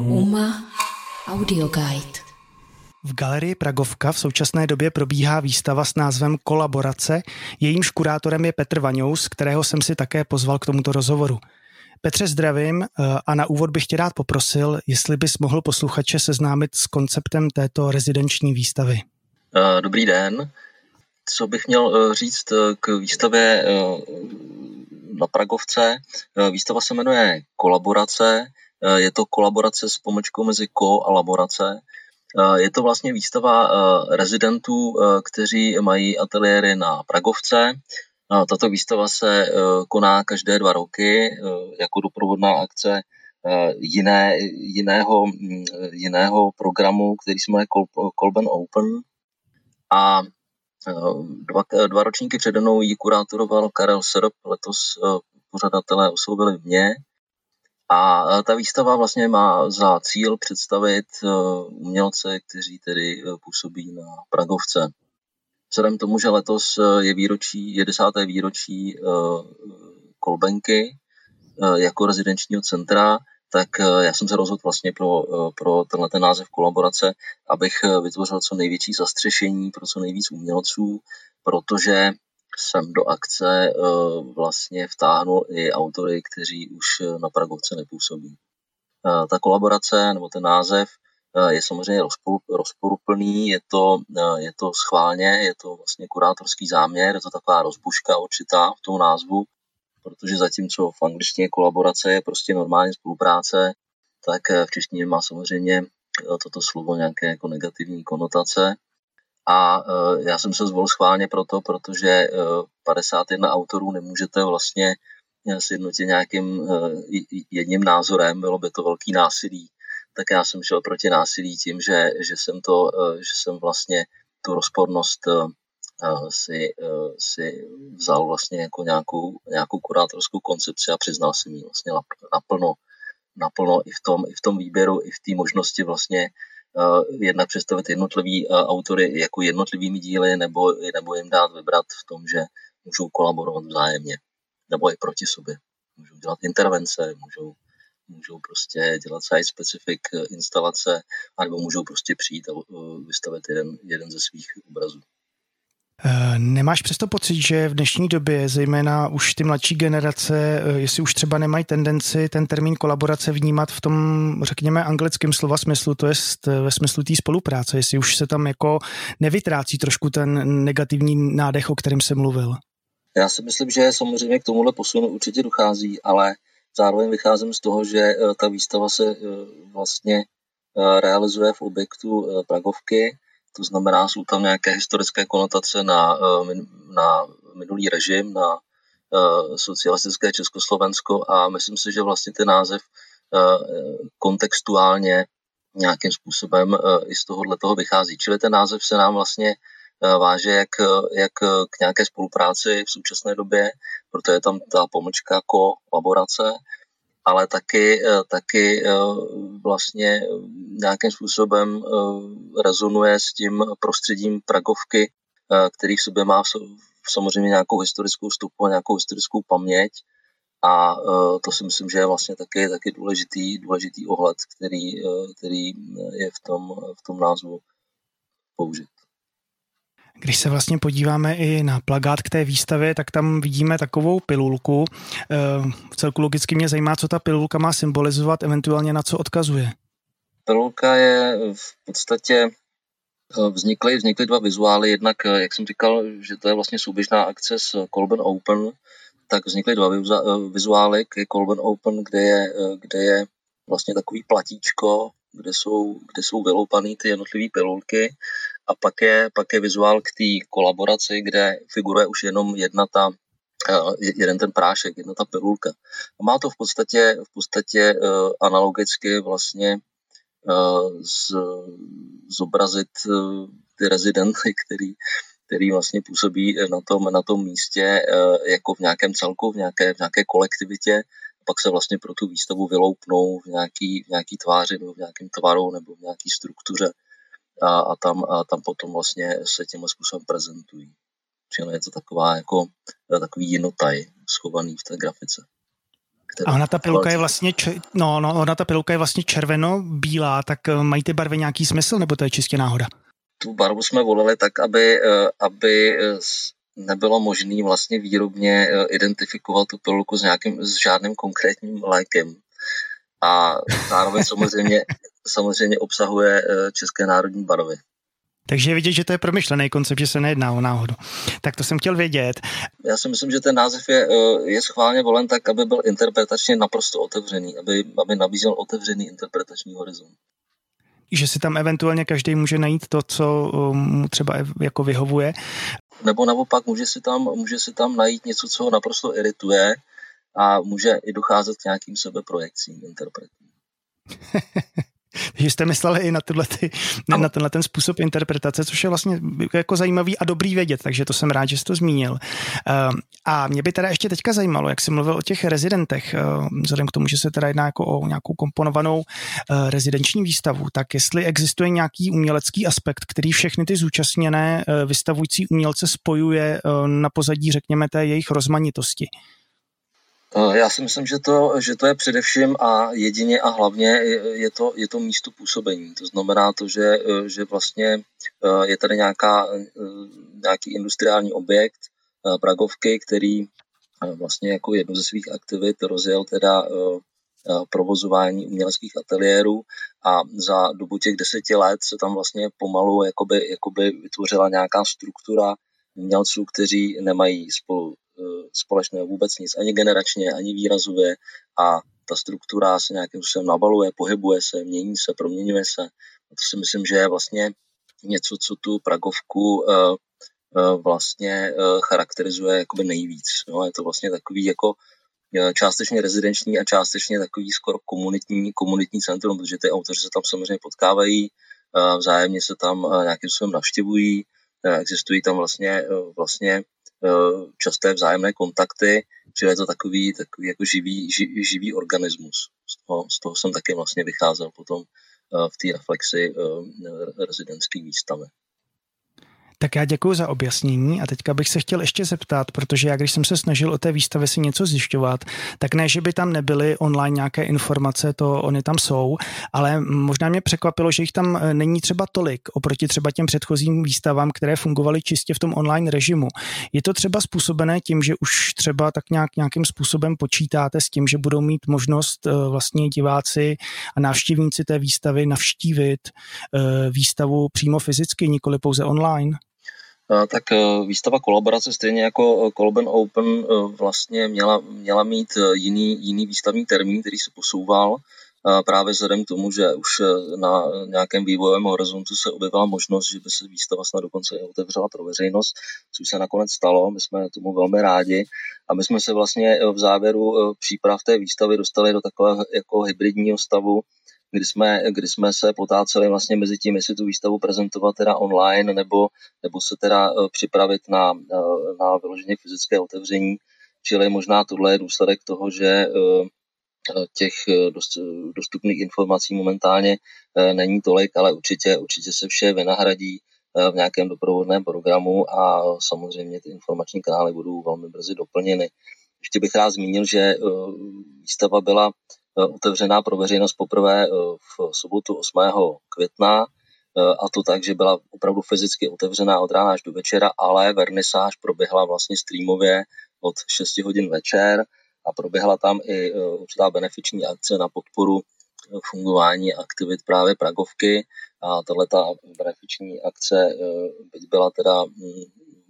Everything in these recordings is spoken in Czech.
UMA Audio Guide. V galerii Pragovka v současné době probíhá výstava s názvem Kolaborace. Jejímž kurátorem je Petr Vaňous, kterého jsem si také pozval k tomuto rozhovoru. Petře, zdravím a na úvod bych tě rád poprosil, jestli bys mohl posluchače seznámit s konceptem této rezidenční výstavy. Dobrý den. Co bych měl říct k výstavě na Pragovce? Výstava se jmenuje Kolaborace. Je to kolaborace s pomlčkou mezi ko a laborace. Je to vlastně výstava rezidentů, kteří mají ateliéry na Pragovce. Tato výstava se koná každé 2 roky jako doprovodná akce jiného programu, který se jmenuje Kolben Open. A dva ročníky přede mnou ji kurátoroval Karel Srb, letos pořadatelé oslovili mě. A ta výstava vlastně má za cíl představit umělce, kteří tedy působí na Pragovce. Vzhledem tomu, že letos je 10. výročí Kolbenky jako rezidenčního centra, tak já jsem se rozhodl vlastně pro tenhle název kolaborace, abych vytvořil co největší zastřešení pro co nejvíc umělců, protože jsem do akce vlastně vtáhnul i autory, kteří už na Pragovce nepůsobí. Ta kolaborace nebo ten název je samozřejmě rozporuplný, je to schválně, je to vlastně kurátorský záměr, je to taková rozbuška určitá v tom názvu, protože zatímco v angličtině kolaborace je prostě normální spolupráce, tak v češtině má samozřejmě toto slovo nějaké jako negativní konotace. A já jsem se zvolil schválně proto, protože 51 autorů nemůžete vlastně sjednotit nějakým jedním názorem, bylo by to velký násilí. Tak já jsem šel proti násilí tím, že jsem vlastně tu rozpornost si vzal vlastně jako nějakou kurátorskou koncepci a přiznal jsem ji vlastně naplno i v tom výběru, i v té možnosti vlastně jednak představit jednotlivý autory jako jednotlivými díly nebo jim dát vybrat v tom, že můžou kolaborovat vzájemně nebo i proti sobě. Můžou dělat intervence, můžou prostě dělat site-specific instalace anebo můžou prostě přijít a vystavit jeden ze svých obrazů. Nemáš přesto pocit, že v dnešní době, zejména už ty mladší generace, jestli už třeba nemají tendenci ten termín kolaborace vnímat v tom, řekněme, anglickém slova smyslu, to jest ve smyslu té spolupráce, jestli už se tam jako nevytrácí trošku ten negativní nádech, o kterém jsem mluvil? Já si myslím, že samozřejmě k tomuhle posunu určitě dochází, ale zároveň vycházím z toho, že ta výstava se vlastně realizuje v objektu Pragovky. To znamená, jsou tam nějaké historické konotace na minulý režim, na socialistické Československo a myslím si, že vlastně ten název kontextuálně nějakým způsobem i z toho vychází. Čili ten název se nám vlastně váže jak k nějaké spolupráci v současné době, proto je tam ta pomlčka kolaborace, ale taky vlastně nějakým způsobem rezonuje s tím prostředím Pragovky, který v sobě má samozřejmě nějakou historickou stopu a nějakou historickou paměť a to si myslím, že je vlastně taky důležitý ohled, který je v tom názvu použit. Když se vlastně podíváme i na plakát k té výstavě, tak tam vidíme takovou pilulku. Vcelku logicky mě zajímá, co ta pilulka má symbolizovat, eventuálně na co odkazuje. Pilulka je v podstatě, vznikly 2 vizuály, jednak, jak jsem říkal, že to je vlastně souběžná akce s Kolben Open, tak vznikly 2 vizuály k Kolben Open, kde je vlastně takový platíčko, kde jsou vyloupané ty jednotlivé pilulky a pak je vizuál k té kolaboraci, kde figuruje už jenom jeden ten prášek, jedna ta pilulka. A má to v podstatě analogicky vlastně zobrazit ty rezidenty, který vlastně působí na tom místě jako v nějakém celku, v nějaké kolektivitě. Pak se vlastně pro tu výstavu vyloupnou v nějaký tváři nebo v nějakém tvaru nebo v nějaké struktuře a tam potom vlastně se tímhle způsobem prezentují. Čili je to takový jinotaj schovaný v té grafice. A ona ta pilulka je vlastně červeno-bílá, tak mají ty barvy nějaký smysl, nebo to je čistě náhoda? Tu barvu jsme volili tak, aby nebylo možné vlastně výrobně identifikovat tu pilulku s žádným konkrétním lékem. A zároveň samozřejmě obsahuje české národní barvy. Takže je vidět, že to je promyšlený koncept, že se nejedná o náhodu. Tak to jsem chtěl vědět. Já si myslím, že ten název je schválně volen tak, aby byl interpretačně naprosto otevřený, aby nabízel otevřený interpretační horizont. Že si tam eventuálně každý může najít to, co mu třeba jako vyhovuje? Nebo naopak může si tam najít něco, co ho naprosto irituje a může i docházet k nějakým sebeprojekcím interpretům. Takže jste mysleli i na tenhle ten způsob interpretace, což je vlastně jako zajímavý a dobrý vědět, takže to jsem rád, že jsi to zmínil. A mě by teda ještě teďka zajímalo, jak jsi mluvil o těch rezidentech, vzhledem k tomu, že se teda jedná jako o nějakou komponovanou rezidenční výstavu, tak jestli existuje nějaký umělecký aspekt, který všechny ty zúčastněné vystavující umělce spojuje na pozadí, řekněme, té jejich rozmanitosti. Já si myslím, že to je především a jedině a hlavně je to místo působení. To znamená to, že vlastně je tady nějaký industriální objekt Pragovky, který vlastně jako jednu ze svých aktivit rozjel teda provozování uměleckých ateliérů a za dobu těch 10 let se tam vlastně pomalu jakoby vytvořila nějaká struktura umělců, kteří nemají společné vůbec nic, ani generačně, ani výrazově, a ta struktura se nějakým způsobem nabaluje, pohybuje se, mění se, proměňuje se. A to si myslím, že je vlastně něco, co tu Pragovku vlastně charakterizuje jakoby nejvíc. No, je to vlastně takový jako částečně rezidenční a částečně takový skoro komunitní centrum, protože ty autoři se tam samozřejmě potkávají, vzájemně se tam nějakým způsobem navštěvují, existují tam vlastně časté vzájemné kontakty, že je to takový jako živý organismus. Z toho jsem taky vlastně vycházel potom v té reflexi rezidentské výstavy. Tak já děkuji za objasnění a teďka bych se chtěl ještě zeptat, protože já, když jsem se snažil o té výstavě si něco zjišťovat, tak ne, že by tam nebyly online nějaké informace, to oni tam jsou, ale možná mě překvapilo, že jich tam není třeba tolik oproti třeba těm předchozím výstavám, které fungovaly čistě v tom online režimu. Je to třeba způsobené tím, že už třeba tak nějakým způsobem počítáte s tím, že budou mít možnost vlastně diváci a návštěvníci té výstavy navštívit výstavu přímo fyzicky, nikoli pouze online? Tak výstava kolaborace stejně jako Kolben Open vlastně měla mít jiný výstavní termín, který se posouval právě vzhledem k tomu, že už na nějakém vývojovém horizontu se objevila možnost, že by se výstava snad dokonce i otevřela pro veřejnost, což se nakonec stalo, my jsme tomu velmi rádi a my jsme se vlastně v závěru příprav té výstavy dostali do takového jako hybridního stavu, kdy jsme se potáceli vlastně mezi tím, jestli tu výstavu prezentovat teda online nebo se teda připravit na vyloženě fyzické otevření. Čili možná tohle je důsledek toho, že těch dostupných informací momentálně není tolik, ale určitě se vše vynahradí v nějakém doprovodném programu a samozřejmě ty informační kanály budou velmi brzy doplněny. Ještě bych rád zmínil, že výstava byla otevřená pro veřejnost poprvé v sobotu 8. května a to tak, že byla opravdu fyzicky otevřená od rána až do večera, ale vernisáž proběhla vlastně streamově od 6 hodin večer a proběhla tam i určitá benefiční akce na podporu fungování aktivit právě Pragovky a tahleta benefiční akce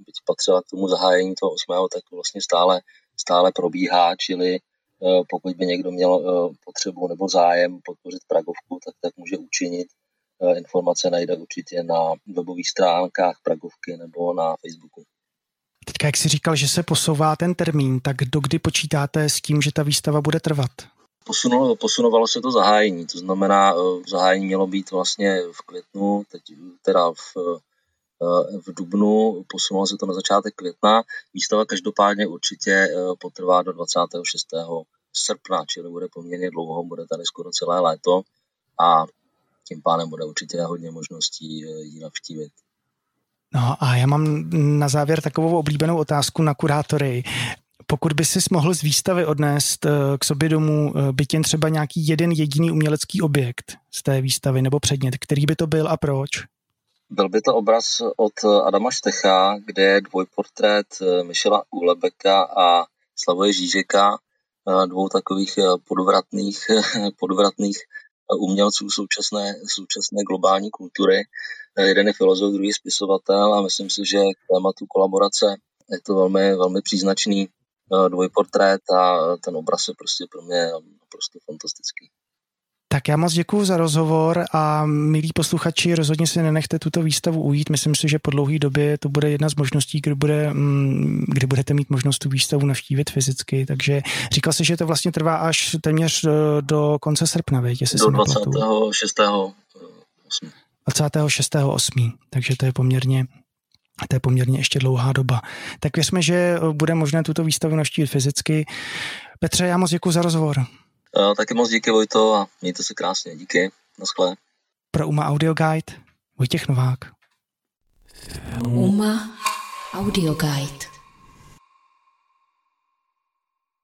byť patřila k tomu zahájení toho 8. tak vlastně stále probíhá, čili pokud by někdo měl potřebu nebo zájem podpořit Pragovku, tak může učinit. Informace najde určitě na webových stránkách Pragovky nebo na Facebooku. Teďka, jak jsi říkal, že se posouvá ten termín, tak dokdy počítáte s tím, že ta výstava bude trvat? Posunovalo se to zahájení, to znamená, zahájení mělo být vlastně v květnu, teď teda v dubnu, posunulo se to na začátek května. Výstava každopádně určitě potrvá do 26. srpna, čili bude poměrně dlouho, bude tady skoro celé léto a tím pádem bude určitě hodně možností ji navštívit. No a já mám na závěr takovou oblíbenou otázku na kurátory. Pokud by sis mohl z výstavy odnést k sobě domů byť jen třeba nějaký jeden jediný umělecký objekt z té výstavy nebo předmět, který by to byl a proč? Byl by to obraz od Adama Štecha, kde je dvojportrét Michela Houellebecqa a Slavoje Žižeka, dvou takových podvratných umělců současné globální kultury. Jeden je filozof, druhý spisovatel a myslím si, že k tématu kolaborace je to velmi, velmi příznačný dvojportrét a ten obraz je prostě pro mě naprosto fantastický. Tak já moc děkuju za rozhovor a milí posluchači, rozhodně si nenechte tuto výstavu ujít. Myslím si, že po dlouhé době to bude jedna z možností, kdy budete mít možnost tu výstavu navštívit fyzicky. Takže říkal jsi, že to vlastně trvá až téměř do konce srpna, viď? Do 26.8. 26.8. Takže to je poměrně ještě dlouhá doba. Tak věřme, že bude možné tuto výstavu navštívit fyzicky. Petře, já moc děkuju za rozhovor. Taky moc díky, Vojto, a mějte se krásně. Díky. Naschle. Pro UMA Audio Guide Vojtěch Novák. UMA Audio Guide.